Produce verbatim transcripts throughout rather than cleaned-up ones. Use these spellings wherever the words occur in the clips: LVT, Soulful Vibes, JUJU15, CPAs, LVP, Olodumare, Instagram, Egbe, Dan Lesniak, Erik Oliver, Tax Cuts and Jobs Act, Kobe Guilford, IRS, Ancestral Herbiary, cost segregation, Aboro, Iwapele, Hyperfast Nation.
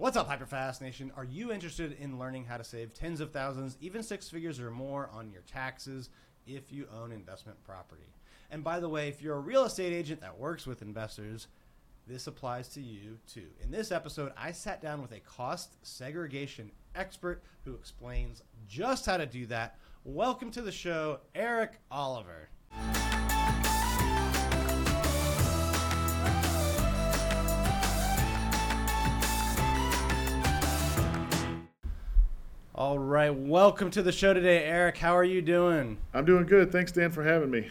What's up, Hyperfast Nation? Are you interested in learning how to save tens of thousands, even six figures or more on your taxes if you own investment property? And by the way, if you're a real estate agent that works with investors, this applies to you too. In this episode, I sat down with a cost segregation expert who explains just how to do that. Welcome to the show, Erik Oliver. All right, welcome to the show today, Erik. How are you doing? I'm doing good. Thanks, Dan, for having me.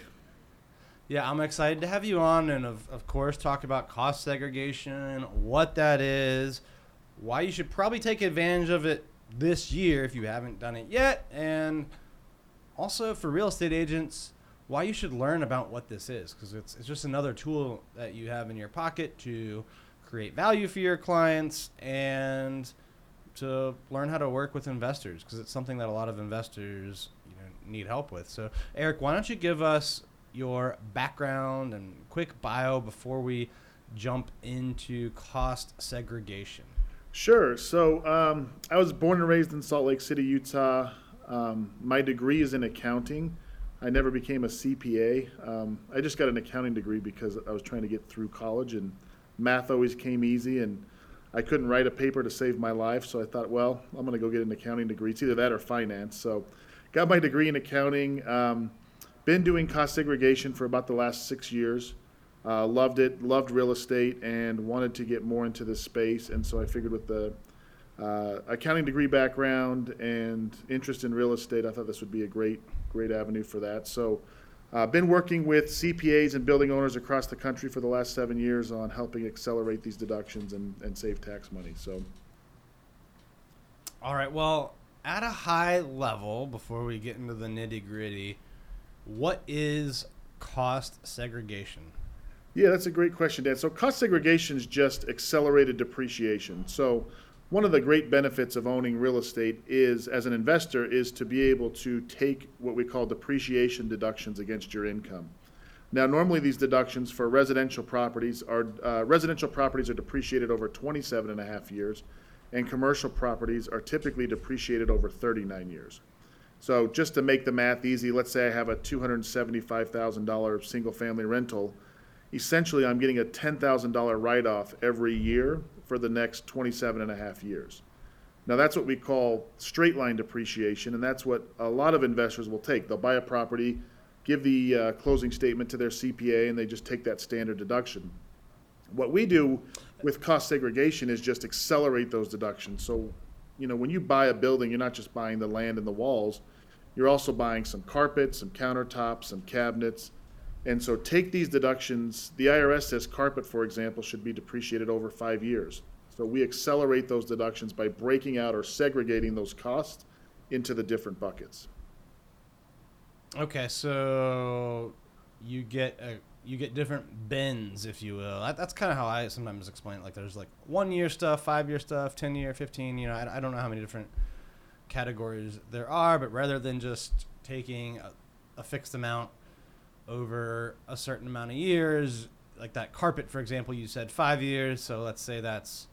Yeah, I'm excited to have you on and, of, of course, talk about cost segregation, what that is, why you should probably take advantage of it this year if you haven't done it yet, and also for real estate agents, why you should learn about what this is, because it's, it's just another tool that you have in your pocket to create value for your clients and to learn how to work with investors, because it's something that a lot of investors, you know, need help with. So, Erik, why don't you give us your background and quick bio before we jump into cost segregation? Sure. So um, I was born and raised in Salt Lake City, Utah. Um, my degree is in accounting. I never became a C P A. Um, I just got an accounting degree because I was trying to get through college, and math always came easy, and I couldn't write a paper to save my life. So I thought, well, I'm going to go get an accounting degree. It's either that or finance. So got my degree in accounting. Um, Been doing cost segregation for about the last six years. Uh, loved it, loved real estate, and wanted to get more into this space. And so I figured with the uh, accounting degree background and interest in real estate, I thought this would be a great, great avenue for that. So I've uh, been working with C P As and building owners across the country for the last seven years on helping accelerate these deductions and, and save tax money. So, all right, well, at a high level, before we get into the nitty-gritty, what is cost segregation? Yeah, that's a great question, Dan. So cost segregation is just accelerated depreciation. So one of the great benefits of owning real estate is, as an investor, is to be able to take what we call depreciation deductions against your income. Now, normally these deductions for residential properties are, uh, residential properties are depreciated over twenty-seven and a half years, and commercial properties are typically depreciated over thirty-nine years. So just to make the math easy, let's say I have a two hundred seventy-five thousand dollars single-family rental. Essentially, I'm getting a ten thousand dollars write-off every year for the next twenty-seven and a half years. Now, that's what we call straight-line depreciation, and that's what a lot of investors will take. They'll buy a property, give the uh, closing statement to their C P A, and they just take that standard deduction. What we do with cost segregation is just accelerate those deductions. So, you know, when you buy a building, you're not just buying the land and the walls, you're also buying some carpets, some countertops, some cabinets. And so take these deductions. The I R S says carpet, for example, should be depreciated over five years. So we accelerate those deductions by breaking out or segregating those costs into the different buckets. Okay, so you get a, you get different bins, if you will. I, that's kind of how I sometimes explain it. Like there's like one year stuff, five year stuff, ten year, fifteen, you know, I, I don't know how many different categories there are, but rather than just taking a, a fixed amount over a certain amount of years, like that carpet, for example, you said five years. So let's say that's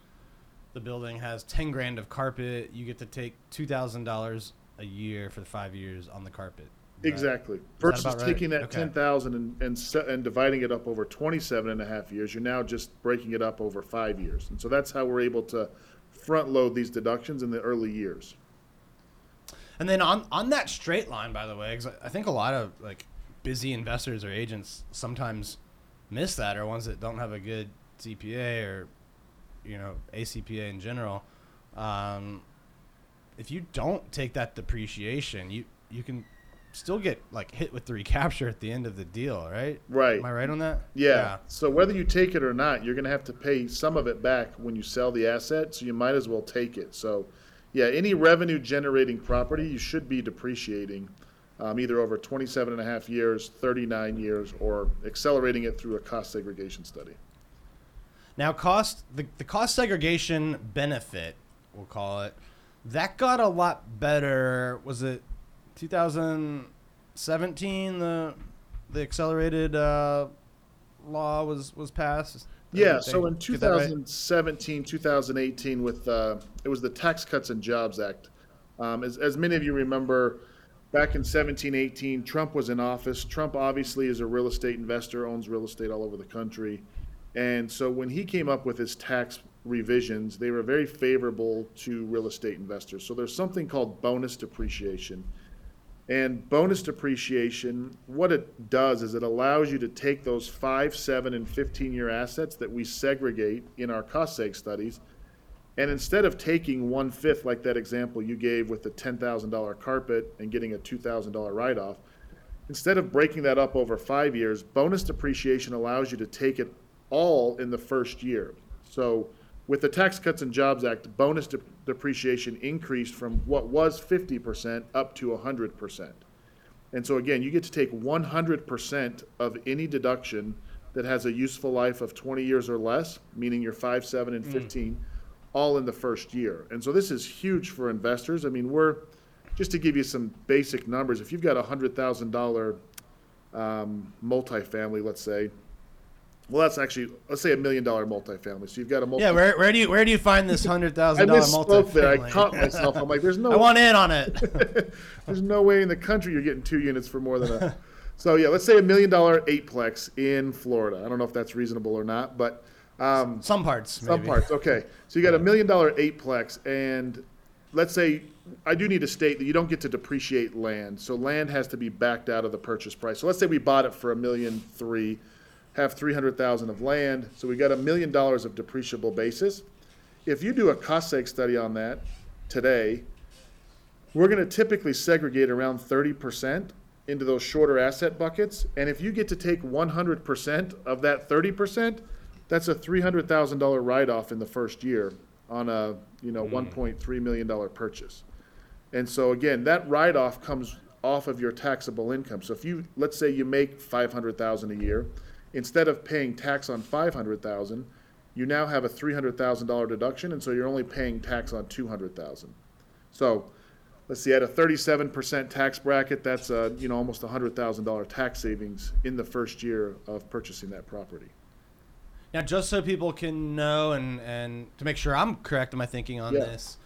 the building has ten grand of carpet. You get to take two thousand dollars a year for the five years on the carpet. Right. Exactly. Versus that taking right? that okay. ten thousand and, and and dividing it up over twenty-seven and a half years, you're now just breaking it up over five years. And so that's how we're able to front load these deductions in the early years. And then on, on that straight line, by the way, cause I think a lot of like busy investors or agents sometimes miss that, or ones that don't have a good C P A or, you know, A C P A in general. Um, if you don't take that depreciation, you, you can still get like hit with the recapture at the end of the deal, right? Right. Am I right on that? Yeah. yeah. So whether you take it or not, you're going to have to pay some of it back when you sell the asset. So you might as well take it. So yeah, any revenue generating property, you should be depreciating um, either over twenty-seven and a half years, thirty-nine years, or accelerating it through a cost segregation study. Now cost, the, the cost segregation benefit, we'll call it, that got a lot better. Was it twenty seventeen, the the accelerated uh, law was, was passed? Yeah, so in two thousand seventeen, right? two thousand eighteen, with uh, it was the Tax Cuts and Jobs Act. Um, as, as many of you remember, back in seventeen, eighteen, Trump was in office. Trump obviously is a real estate investor, owns real estate all over the country. And so when he came up with his tax revisions, they were very favorable to real estate investors. So there's something called bonus depreciation. And bonus depreciation, what it does is it allows you to take those five, seven, and fifteen-year assets that we segregate in our cost seg studies, and instead of taking one-fifth, like that example you gave with the ten thousand dollars carpet and getting a two thousand dollars write-off, instead of breaking that up over five years, bonus depreciation allows you to take it all in the first year. So with the Tax Cuts and Jobs Act, bonus de- depreciation increased from what was fifty percent up to one hundred percent. And so again, you get to take one hundred percent of any deduction that has a useful life of twenty years or less, meaning your five, seven, and fifteen, mm. all in the first year. And so this is huge for investors. I mean, we're, just to give you some basic numbers, if you've got a one hundred thousand dollars um, multifamily, let's say, well, that's actually, let's say a million dollar multifamily. So you've got a multi. Yeah, where, where do you where do you find this hundred thousand dollar multifamily? There. I caught myself. I'm like, there's no. I want in on it. There's no way in the country you're getting two units for more than a. So yeah, let's say a million dollar eightplex in Florida. I don't know if that's reasonable or not, but um, some parts. Some maybe. parts. Okay, so you got a million dollar eightplex, and let's say I do need to state that you don't get to depreciate land, so land has to be backed out of the purchase price. So let's say we bought it for a million three. Have three hundred thousand of land, so we got a million dollars of depreciable basis. If you do a cost seg study on that today, we're gonna typically segregate around thirty percent into those shorter asset buckets. And if you get to take one hundred percent of that thirty percent, that's a three hundred thousand dollars write-off in the first year on a you know mm. one point three million dollars purchase. And so again, that write-off comes off of your taxable income. So if you, let's say you make five hundred thousand dollars a year, instead of paying tax on five hundred thousand dollars, you now have a three hundred thousand dollars deduction, and so you're only paying tax on two hundred thousand dollars. So let's see, at a thirty-seven percent tax bracket, that's a, you know almost one hundred thousand dollars tax savings in the first year of purchasing that property. Now, just so people can know and, and to make sure I'm correct in my thinking on yeah. this,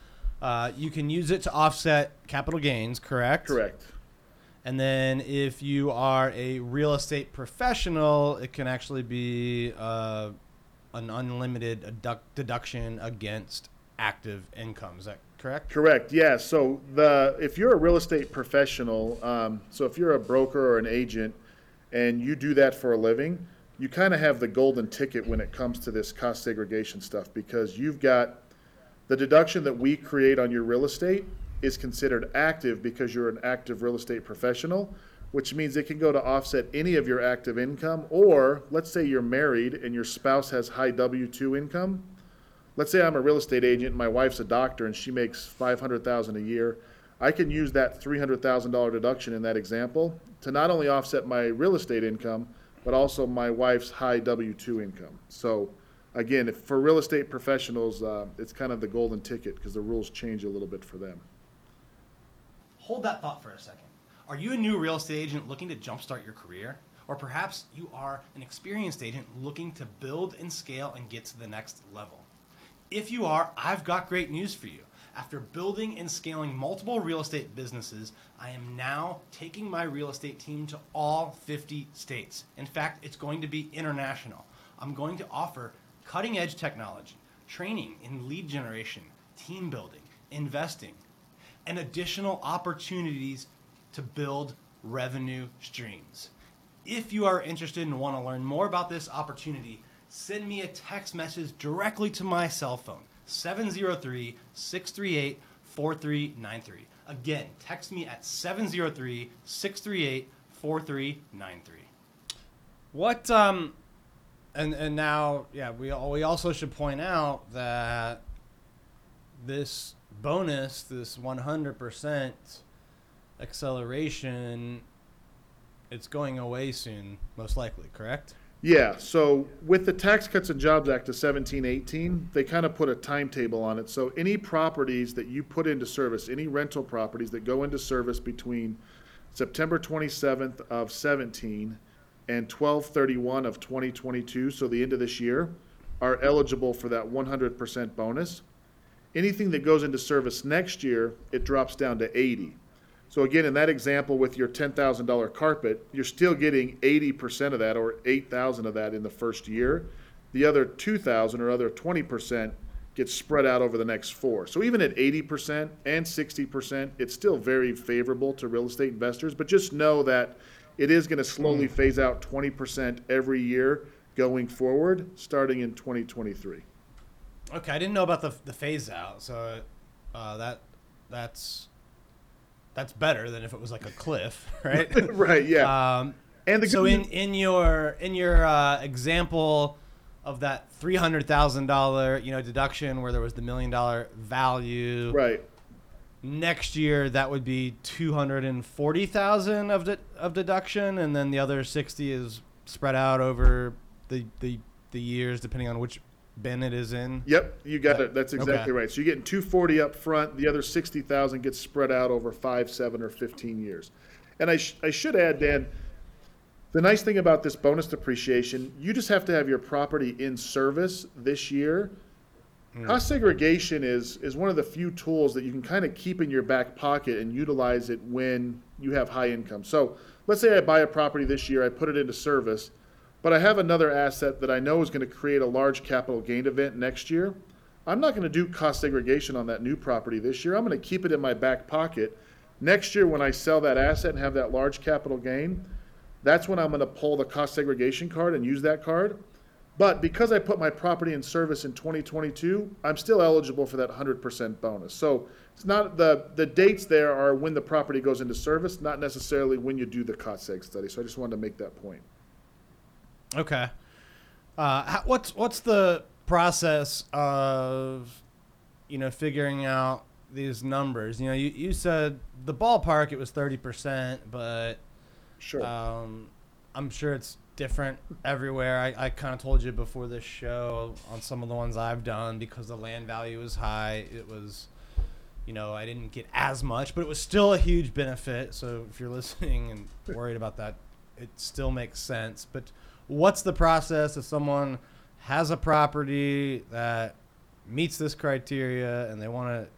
uh, you can use it to offset capital gains, correct? Correct. And then if you are a real estate professional, it can actually be uh, an unlimited deduct- deduction against active income. Is that correct? Correct. Yeah. So the if you're a real estate professional, um, so if you're a broker or an agent and you do that for a living, you kind of have the golden ticket when it comes to this cost segregation stuff, because you've got the deduction that we create on your real estate is considered active because you're an active real estate professional, which means it can go to offset any of your active income. Or let's say you're married and your spouse has high W two income. Let's say I'm a real estate agent and my wife's a doctor and she makes five hundred thousand dollars a year. I can use that three hundred thousand dollars deduction in that example to not only offset my real estate income, but also my wife's high W two income. So again, if for real estate professionals, uh, it's kind of the golden ticket because the rules change a little bit for them. Hold that thought for a second. Are you a new real estate agent looking to jumpstart your career? Or perhaps you are an experienced agent looking to build and scale and get to the next level. If you are, I've got great news for you. After building and scaling multiple real estate businesses, I am now taking my real estate team to all fifty states. In fact, it's going to be international. I'm going to offer cutting-edge technology, training in lead generation, team building, investing, and additional opportunities to build revenue streams. If you are interested and want to learn more about this opportunity, send me a text message directly to my cell phone, seven oh three, six three eight, four three nine three. Again, text me at seven oh three, six three eight, four three nine three. What, um, and, and now, yeah, we, we also should point out that this bonus, this one hundred percent acceleration, it's going away soon, most likely, correct? Yeah, so with the Tax Cuts and Jobs Act of seventeen eighteen, they kind of put a timetable on it. So any properties that you put into service, any rental properties that go into service between September twenty-seventh of seventeen and twelve thirty-one of twenty twenty-two, so the end of this year, are eligible for that one hundred percent bonus. Anything that goes into service next year, it drops down to eighty. So again, in that example with your ten thousand dollars carpet, you're still getting eighty percent of that, or eight thousand of that in the first year. The other two thousand or other twenty percent gets spread out over the next four. So even at eighty percent and sixty percent, it's still very favorable to real estate investors, but just know that it is going to slowly phase out twenty percent every year going forward, starting in twenty twenty-three. Okay, I didn't know about the the phase out, so uh, that that's that's better than if it was like a cliff, right? Right, yeah. Um, and the so in in your in your uh, example of that three hundred thousand dollar you know deduction where there was the million dollar value, right? Next year that would be two hundred and forty thousand of de- of deduction, and then the other sixty is spread out over the the the years depending on which bin it is in. Yep, you got it. That's exactly okay. Right. So you're getting two forty up front. The other sixty thousand gets spread out over five, seven, or fifteen years. And I sh- I should add, Dan, the nice thing about this bonus depreciation, you just have to have your property in service this year. Mm. Cost segregation is is one of the few tools that you can kind of keep in your back pocket and utilize it when you have high income. So let's say I buy a property this year, I put it into service, but I have another asset that I know is going to create a large capital gain event next year. I'm not going to do cost segregation on that new property this year. I'm going to keep it in my back pocket. Next year when I sell that asset and have that large capital gain, that's when I'm going to pull the cost segregation card and use that card. But because I put my property in service in twenty twenty-two, I'm still eligible for that one hundred percent bonus. So it's not the, the dates there are when the property goes into service, not necessarily when you do the cost seg study. So I just wanted to make that point. Okay. Uh, what's what's the process of, you know, figuring out these numbers? You know, you, you said the ballpark, it was thirty percent, but sure. um, I'm sure it's different everywhere. I, I kind of told you before this show on some of the ones I've done, because the land value was high, it was, you know, I didn't get as much, but it was still a huge benefit. So if you're listening and worried about that, it still makes sense. But what's the process if someone has a property that meets this criteria and they want to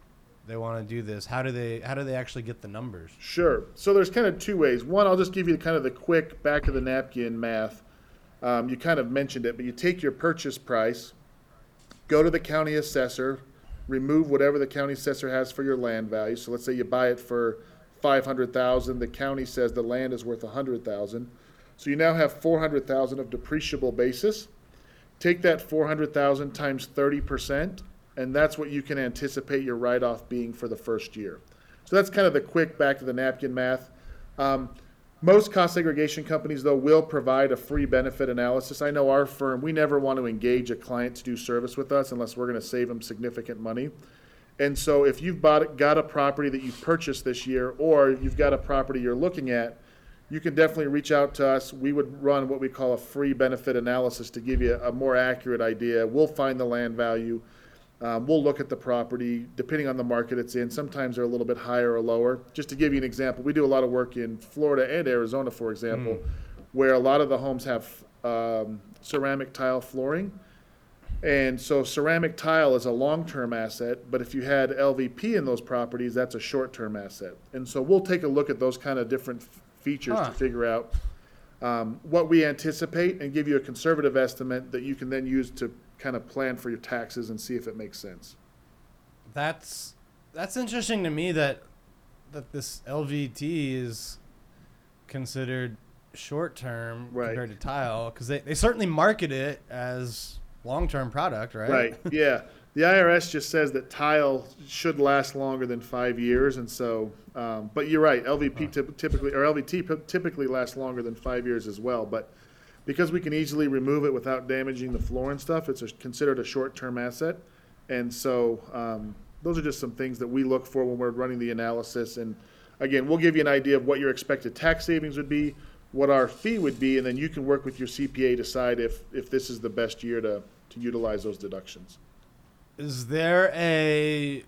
they want to do this? How do they how do they actually get the numbers? Sure. So there's kind of two ways. One, I'll just give you kind of the quick back of the napkin math. Um, you kind of mentioned it, but you take your purchase price, go to the county assessor, remove whatever the county assessor has for your land value. So let's say you buy it for five hundred thousand dollars. The county says the land is worth one hundred thousand dollars. So you now have four hundred thousand dollars of depreciable basis. Take that four hundred thousand dollars times thirty percent, and that's what you can anticipate your write-off being for the first year. So that's kind of the quick back-of-the-napkin math. Um, most cost segregation companies, though, will provide a free benefit analysis. I know our firm, we never want to engage a client to do service with us unless we're going to save them significant money. And so if you've bought, got a property that you've purchased this year, or you've got a property you're looking at, you can definitely reach out to us. We would run what we call a free benefit analysis to give you a more accurate idea. We'll find the land value. Um, we'll look at the property, depending on the market it's in. Sometimes they're a little bit higher or lower. Just to give you an example, we do a lot of work in Florida and Arizona, for example, mm. where a lot of the homes have um, ceramic tile flooring. And so ceramic tile is a long-term asset, but if you had L V P in those properties, that's a short-term asset. And so we'll take a look at those kind of different f- features huh. to figure out um, what we anticipate and give you a conservative estimate that you can then use to kind of plan for your taxes and see if it makes sense. That's that's interesting to me that that this L V T is considered short-term right. compared to tile, because they, they certainly market it as long-term product, right? Right, yeah. The I R S just says that tile should last longer than five years, and so, um, but you're right, L V P typ- typically, or L V T typically lasts longer than five years as well, but because we can easily remove it without damaging the floor and stuff, it's a, considered a short-term asset, and so um, those are just some things that we look for when we're running the analysis, and again, we'll give you an idea of what your expected tax savings would be, what our fee would be, and then you can work with your C P A to decide if, if this is the best year to, to utilize those deductions. Is there a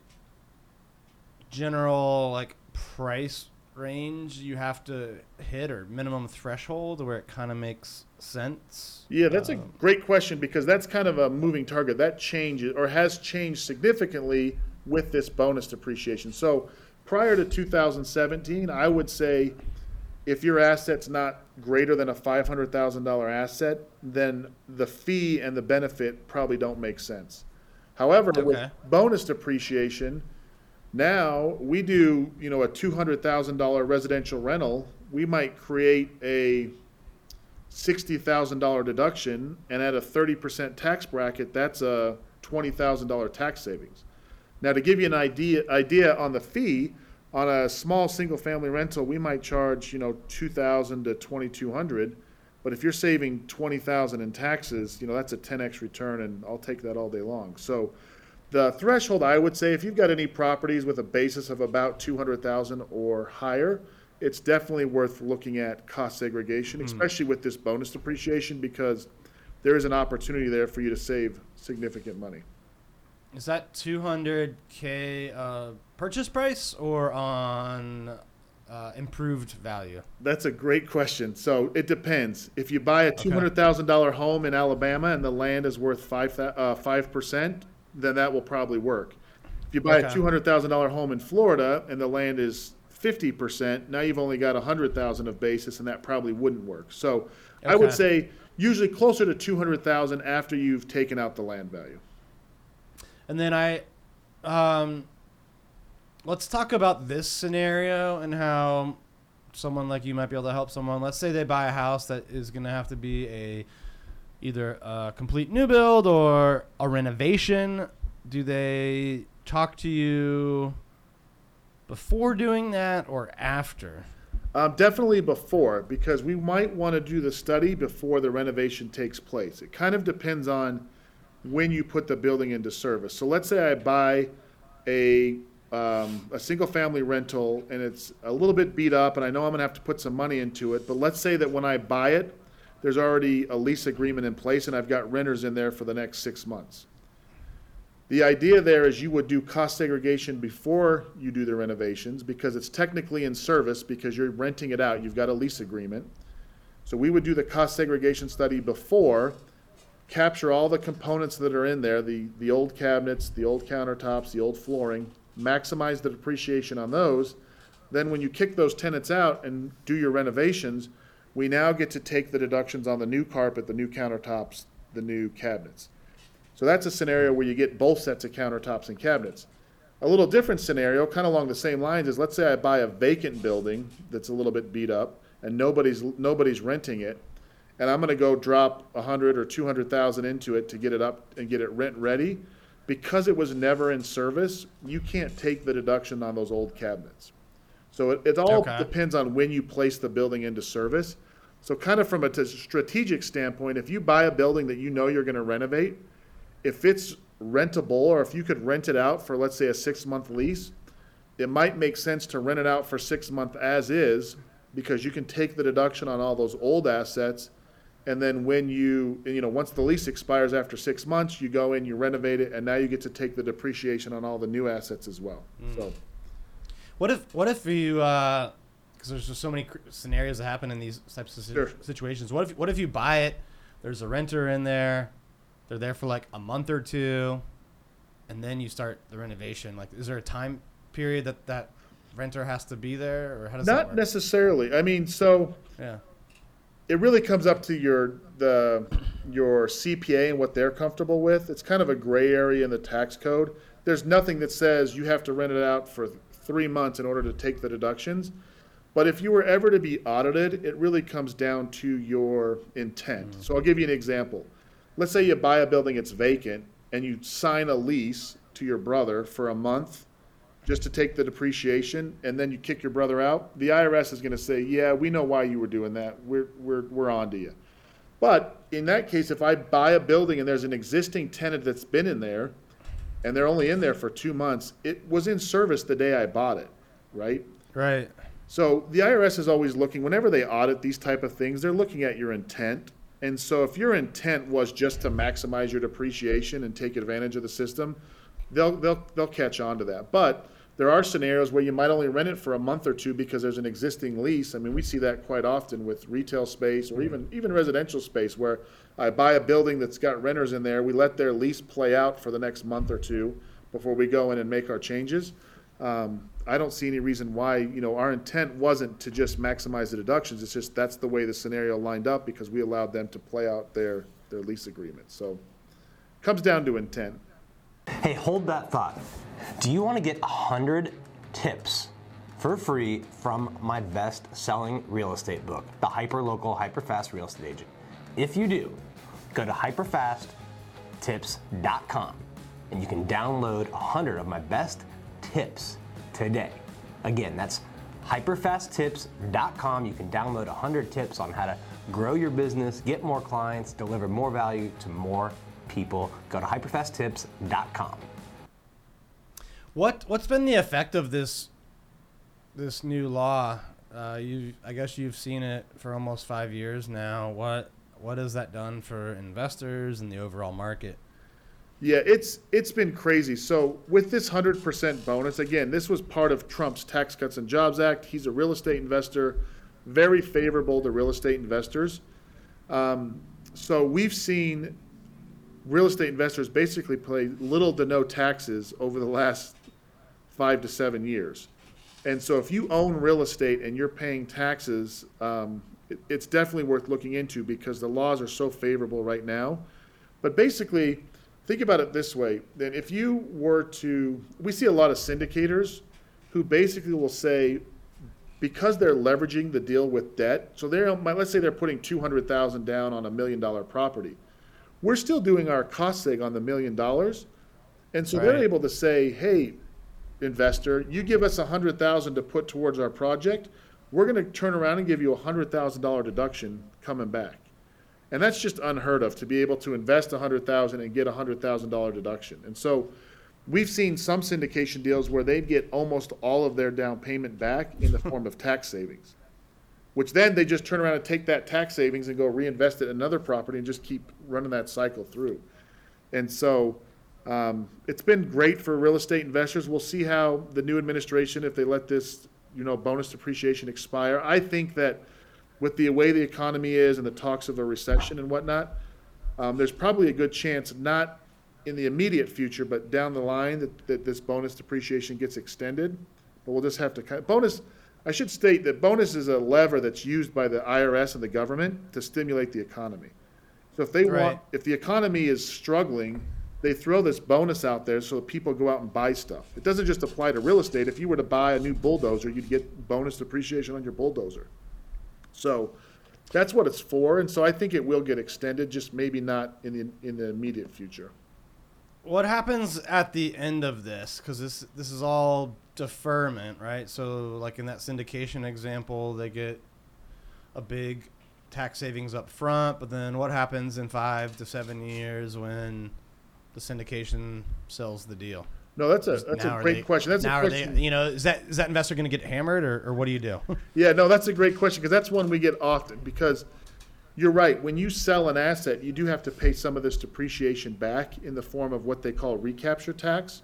general like price range you have to hit or minimum threshold where it kind of makes sense? Yeah, that's um, a great question, because that's kind of a moving target. That changes or has changed significantly with this bonus depreciation. So prior to two thousand seventeen, I would say if your asset's not greater than a five hundred thousand dollars asset, then the fee and the benefit probably don't make sense. However, okay. with bonus depreciation, now we do, you know, a two hundred thousand dollars residential rental, we might create a sixty thousand dollars deduction, and at a thirty percent tax bracket, that's a twenty thousand dollars tax savings. Now, to give you an idea idea on the fee, on a small single family rental, we might charge, you know, two thousand to twenty-two hundred, but if you're saving twenty thousand in taxes, you know, that's a ten x return, and I'll take that all day long. So the threshold, I would say, if you've got any properties with a basis of about two hundred thousand or higher, it's definitely worth looking at cost segregation, mm. especially with this bonus depreciation, because there is an opportunity there for you to save significant money. Is that two hundred K uh, purchase price or on uh, improved value? That's a great question. So it depends. If you buy a two hundred thousand dollars okay. home in Alabama and the land is worth five, uh, five percent, then that will probably work. If you buy okay. a two hundred thousand dollars home in Florida and the land is fifty percent, now you've only got one hundred thousand dollars of basis, and that probably wouldn't work. So okay. I would say usually closer to two hundred thousand dollars after you've taken out the land value. And then I, um, let's talk about this scenario and how someone like you might be able to help someone. Let's say they buy a house that is going to have to be a either a complete new build or a renovation. Do they talk to you before doing that or after? Um, definitely before, because we might want to do the study before the renovation takes place. It kind of depends on when you put the building into service. So let's say I buy a um, a single family rental and it's a little bit beat up and I know I'm gonna have to put some money into it, but let's say that when I buy it, there's already a lease agreement in place and I've got renters in there for the next six months. The idea there is you would do cost segregation before you do the renovations, because it's technically in service because you're renting it out, you've got a lease agreement. So we would do the cost segregation study before, capture all the components that are in there, the, the old cabinets, the old countertops, the old flooring, maximize the depreciation on those. Then when you kick those tenants out and do your renovations, we now get to take the deductions on the new carpet, the new countertops, the new cabinets. So that's a scenario where you get both sets of countertops and cabinets. A little different scenario, kind of along the same lines, is let's say I buy a vacant building that's a little bit beat up and nobody's nobody's renting it. And I'm going to go drop one hundred or two hundred thousand into it to get it up and get it rent ready. Because it was never in service, you can't take the deduction on those old cabinets. So it, it all okay. depends on when you place the building into service. So kind of from a t- strategic standpoint, if you buy a building that you know you're going to renovate, if it's rentable or if you could rent it out for, let's say, a six-month lease, it might make sense to rent it out for six months as is, because you can take the deduction on all those old assets. And then when you, you know, once the lease expires after six months, you go in, you renovate it, and now you get to take the depreciation on all the new assets as well. Mm. So, what if, what if you, because uh, there's just so many scenarios that happen in these types of sure. situations. What if, what if you buy it? There's a renter in there. They're there for like a month or two, and then you start the renovation. Like, is there a time period that that renter has to be there, or how does Not that work? Not necessarily. I mean, so yeah. It really comes up to your the your C P A and what they're comfortable with. It's kind of a gray area in the tax code. There's nothing that says you have to rent it out for three months in order to take the deductions. But if you were ever to be audited, it really comes down to your intent. Mm-hmm. So I'll give you an example. Let's say you buy a building, it's vacant, and you sign a lease to your brother for a month just to take the depreciation, and then you kick your brother out, the I R S is going to say, yeah, we know why you were doing that. We're we're we're on to you. But in that case, if I buy a building and there's an existing tenant that's been in there, and they're only in there for two months, it was in service the day I bought it, right? Right. So the I R S is always looking, whenever they audit these type of things, they're looking at your intent. And so if your intent was just to maximize your depreciation and take advantage of the system, they'll they'll they'll catch on to that. But There are scenarios where you might only rent it for a month or two because there's an existing lease. I mean, we see that quite often with retail space or even, even residential space, where I buy a building that's got renters in there. We let their lease play out for the next month or two before we go in and make our changes. Um, I don't see any reason why, you know, our intent wasn't to just maximize the deductions. It's just that's the way the scenario lined up because we allowed them to play out their, their lease agreement. So it comes down to intent. Hey, hold that thought. Do you want to get one hundred tips for free from my best-selling real estate book, The Hyperlocal Hyperfast Real Estate Agent? If you do, go to hyperfast tips dot com and you can download one hundred of my best tips today. Again, that's hyperfast tips dot com. You can download one hundred tips on how to grow your business, get more clients, deliver more value to more people. Go to hyperfast tips dot com. What what's been the effect of this this new law? Uh, you I guess you've seen it for almost five years now. What what has that done for investors and the overall market? Yeah, it's it's been crazy. So with this one hundred percent bonus, again, this was part of Trump's Tax Cuts and Jobs Act. He's a real estate investor, very favorable to real estate investors. Um, so we've seen real estate investors basically pay little to no taxes over the last five to seven years. And so if you own real estate and you're paying taxes, um, it, it's definitely worth looking into because the laws are so favorable right now. But basically, think about it this way, that if you were to, we see a lot of syndicators who basically will say, because they're leveraging the deal with debt, so they're, let's say they're putting two hundred thousand dollars down on a million dollar property. We're still doing our cost seg on the million dollars. And so right. They're able to say, hey, investor, you give us one hundred thousand dollars to put towards our project, we're going to turn around and give you a one hundred thousand dollars deduction coming back. And that's just unheard of, to be able to invest one hundred thousand dollars and get a one hundred thousand dollars deduction. And so we've seen some syndication deals where they'd get almost all of their down payment back in the form of tax savings, which then they just turn around and take that tax savings and go reinvest it in another property and just keep running that cycle through. And so um, it's been great for real estate investors. We'll see how the new administration, if they let this, you know, bonus depreciation expire. I think that with the way the economy is and the talks of a recession and whatnot, um, there's probably a good chance, not in the immediate future, but down the line, that, that this bonus depreciation gets extended. But we'll just have to kind of, bonus, I should state that bonus is a lever that's used by the I R S and the government to stimulate the economy. So if they right. want, if the economy is struggling, they throw this bonus out there so that people go out and buy stuff. It doesn't just apply to real estate. If you were to buy a new bulldozer, you'd get bonus depreciation on your bulldozer. So that's what it's for. And so I think it will get extended, just maybe not in the, in the immediate future. What happens at the end of this? Because this this is all deferment, right? So like in that syndication example, they get a big tax savings up front, but then what happens in five to seven years when the syndication sells the deal? No, that's a that's now a great they, question. That's now a question. They, you know, is that is that investor going to get hammered, or, or what do you do? Yeah, no, that's a great question because that's one we get often. Because you're right, when you sell an asset, you do have to pay some of this depreciation back in the form of what they call recapture tax.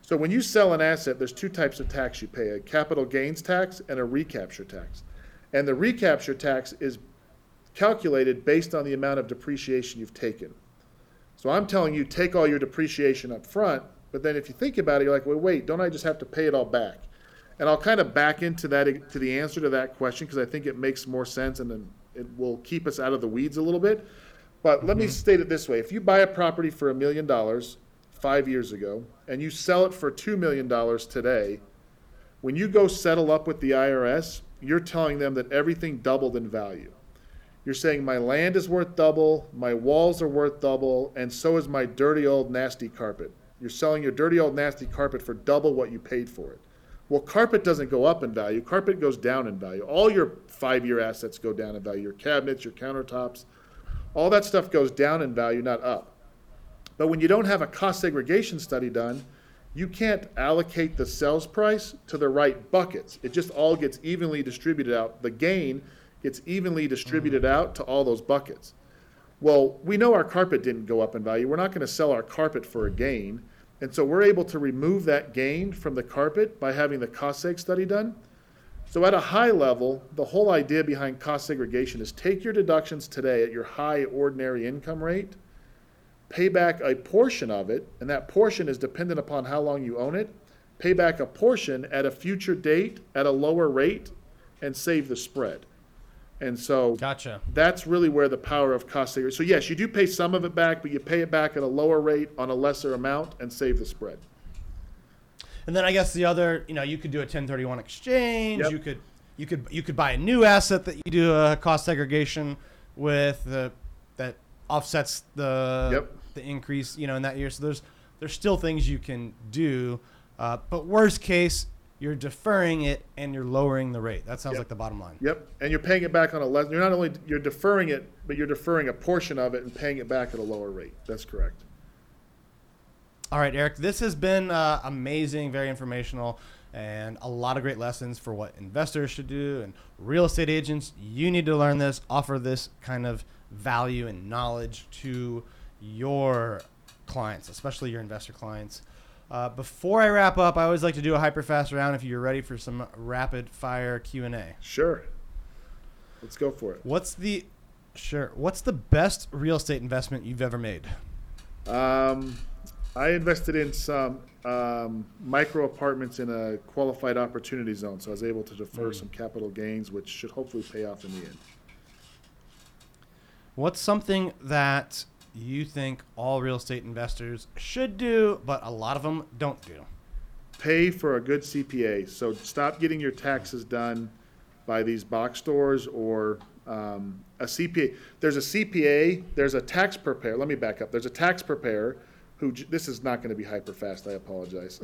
So when you sell an asset, there's two types of tax you pay: a capital gains tax and a recapture tax. And the recapture tax is calculated based on the amount of depreciation you've taken. So I'm telling you, take all your depreciation up front. But then if you think about it, you're like, well, wait, don't I just have to pay it all back? And I'll kind of back into that, to the answer to that question, because I think it makes more sense and then it will keep us out of the weeds a little bit. But mm-hmm. let me state it this way. If you buy a property for a million dollars five years ago and you sell it for two million dollars today, when you go settle up with the I R S, you're telling them that everything doubled in value. You're saying my land is worth double, my walls are worth double, and so is my dirty old nasty carpet. You're selling your dirty old nasty carpet for double what you paid for it. Well, carpet doesn't go up in value. Carpet goes down in value. All your five-year assets go down in value. Your cabinets, your countertops, all that stuff goes down in value, not up. But when you don't have a cost segregation study done, you can't allocate the sales price to the right buckets. It just all gets evenly distributed out. The gain gets evenly distributed mm-hmm. out to all those buckets. Well, we know our carpet didn't go up in value. We're not going to sell our carpet for a gain. And so we're able to remove that gain from the carpet by having the cost seg study done. So at a high level, the whole idea behind cost segregation is take your deductions today at your high ordinary income rate, pay back a portion of it, and that portion is dependent upon how long you own it, pay back a portion at a future date at a lower rate, and save the spread. And so gotcha. That's really where the power of cost segregation. So yes, you do pay some of it back, but you pay it back at a lower rate on a lesser amount and save the spread. And then I guess the other, you know, you could do a ten thirty-one exchange. Yep. You could, you could, you could buy a new asset that you do a cost segregation with the, that offsets the yep. the increase, you know, in that year. So there's there's still things you can do, uh, but worst case, you're deferring it and you're lowering the rate. That sounds yep. like the bottom line. Yep. And you're paying it back on a less. You're not only you're deferring it, but you're deferring a portion of it and paying it back at a lower rate. That's correct. All right, Erik, this has been uh, amazing, very informational, and a lot of great lessons for what investors should do and real estate agents. You need to learn this, offer this kind of value and knowledge to your clients, especially your investor clients. Uh, before I wrap up, I always like to do a hyper-fast round if you're ready for some rapid-fire Q and A. Sure. Let's go for it. What's the sure? What's the best real estate investment you've ever made? Um... I invested in some um, micro apartments in a qualified opportunity zone, so I was able to defer mm-hmm. some capital gains, which should hopefully pay off in the end. What's something that you think all real estate investors should do, but a lot of them don't do? Pay for a good C P A. So stop getting your taxes done by these box stores or um, a C P A. There's a C P A. There's a tax preparer. Let me back up. There's a tax preparer. Who, this is not going to be hyper fast. I apologize.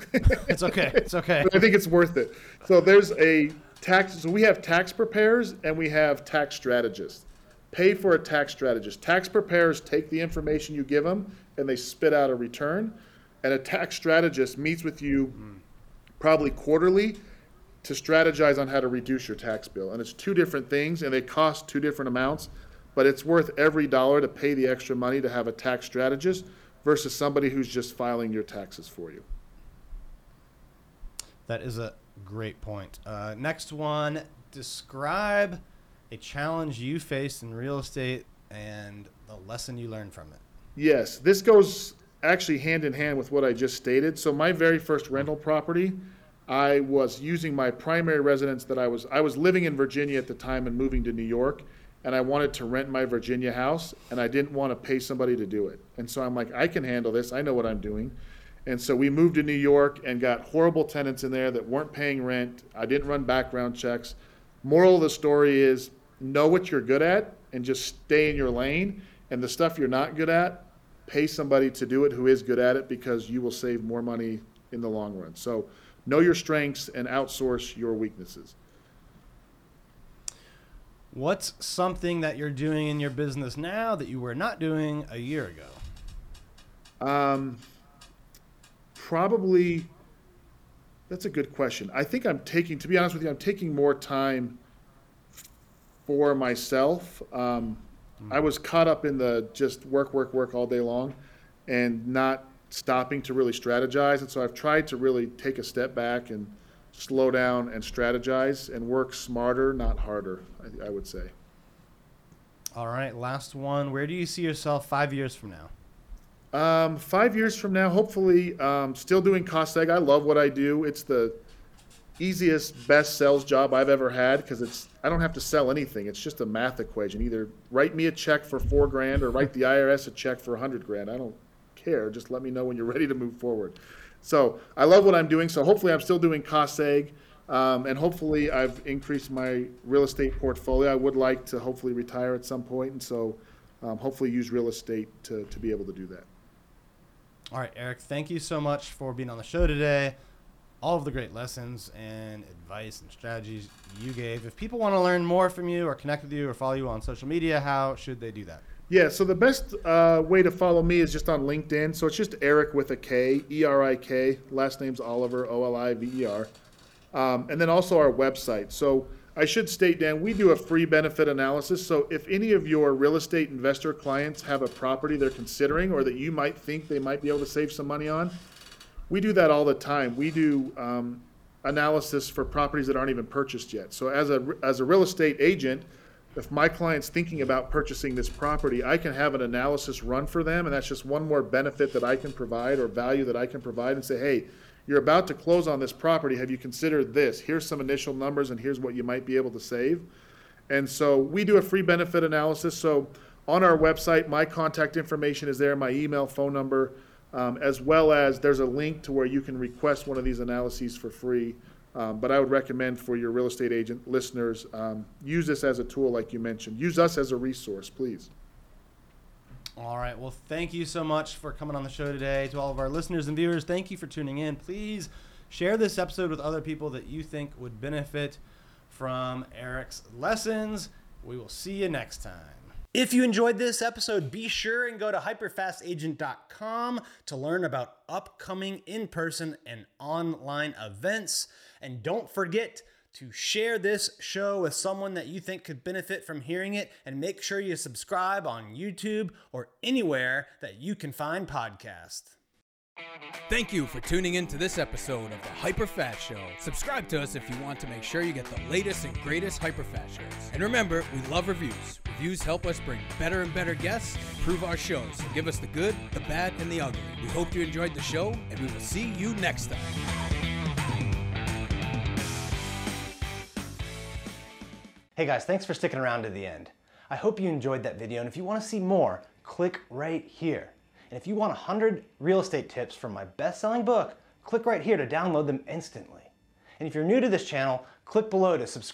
It's okay. It's okay. But I think it's worth it. So there's a tax. So we have tax preparers and we have tax strategists. Pay for a tax strategist. Tax preparers take the information you give them and they spit out a return. And a tax strategist meets with you mm. probably quarterly to strategize on how to reduce your tax bill. And it's two different things and they cost two different amounts, but it's worth every dollar to pay the extra money to have a tax strategist versus somebody who's just filing your taxes for you. That is a great point. Uh, next one, describe a challenge you faced in real estate and the lesson you learned from it. Yes, this goes actually hand in hand with what I just stated. So my very first rental property, I was using my primary residence that I was, I was living in Virginia at the time and moving to New York. And I wanted to rent my Virginia house, and I didn't want to pay somebody to do it. And so I'm like, I can handle this. I know what I'm doing. And so we moved to New York and got horrible tenants in there that weren't paying rent. I didn't run background checks. Moral of the story is know what you're good at and just stay in your lane. And the stuff you're not good at, pay somebody to do it who is good at it because you will save more money in the long run. So know your strengths and outsource your weaknesses. What's something that you're doing in your business now that you were not doing a year ago? Um, probably, that's a good question. I think I'm taking, to be honest with you, I'm taking more time for myself. Um, mm-hmm. I was caught up in the just work, work, work all day long and not stopping to really strategize. And so I've tried to really take a step back and slow down and strategize and work smarter, not harder, I, I would say. All right, last one. Where do you see yourself five years from now? Um, five years from now, hopefully, um, still doing cost seg. I love what I do. It's the easiest, best sales job I've ever had because it's I don't have to sell anything. It's just a math equation. Either write me a check for four grand or write the I R S a check for a hundred grand. I don't care. Just let me know when you're ready to move forward. So I love what I'm doing. So hopefully I'm still doing cost seg, um, and hopefully I've increased my real estate portfolio. I would like to hopefully retire at some point, and so um, hopefully use real estate to, to be able to do that. All right, Erik, thank you so much for being on the show today. All of the great lessons and advice and strategies you gave. If people want to learn more from you or connect with you or follow you on social media, how should they do that? Yeah, so the best uh, way to follow me is just on LinkedIn. So it's just Erik with a K, E R I K. Last name's Oliver, O L I V E R. Um, and then also our website. So I should state, Dan, we do a free benefit analysis. So if any of your real estate investor clients have a property they're considering or that you might think they might be able to save some money on, we do that all the time. We do um, analysis for properties that aren't even purchased yet. So as a as a real estate agent, if my client's thinking about purchasing this property, I can have an analysis run for them, and that's just one more benefit that I can provide, or value that I can provide, and say, hey, you're about to close on this property. Have you considered this? Here's some initial numbers, and here's what you might be able to save. And so we do a free benefit analysis. So on our website, my contact information is there, my email, phone number, um, as well as there's a link to where you can request one of these analyses for free. Um, but I would recommend for your real estate agent listeners, um, use this as a tool like you mentioned. Use us as a resource, please. All right. Well, thank you so much for coming on the show today. To all of our listeners and viewers, thank you for tuning in. Please share this episode with other people that you think would benefit from Erik's lessons. We will see you next time. If you enjoyed this episode, be sure and go to hyperfast agent dot com to learn about upcoming in-person and online events. And don't forget to share this show with someone that you think could benefit from hearing it. And make sure you subscribe on YouTube or anywhere that you can find podcasts. Thank you for tuning in to this episode of the Hyperfast Show. Subscribe to us if you want to make sure you get the latest and greatest Hyperfast shows. And remember, we love reviews. Reviews help us bring better and better guests and improve our shows. So give us the good, the bad, and the ugly. We hope you enjoyed the show, and we will see you next time. Hey guys, thanks for sticking around to the end. I hope you enjoyed that video, and if you want to see more, click right here. And if you want one hundred real estate tips from my best-selling book, click right here to download them instantly. And if you're new to this channel, click below to subscribe.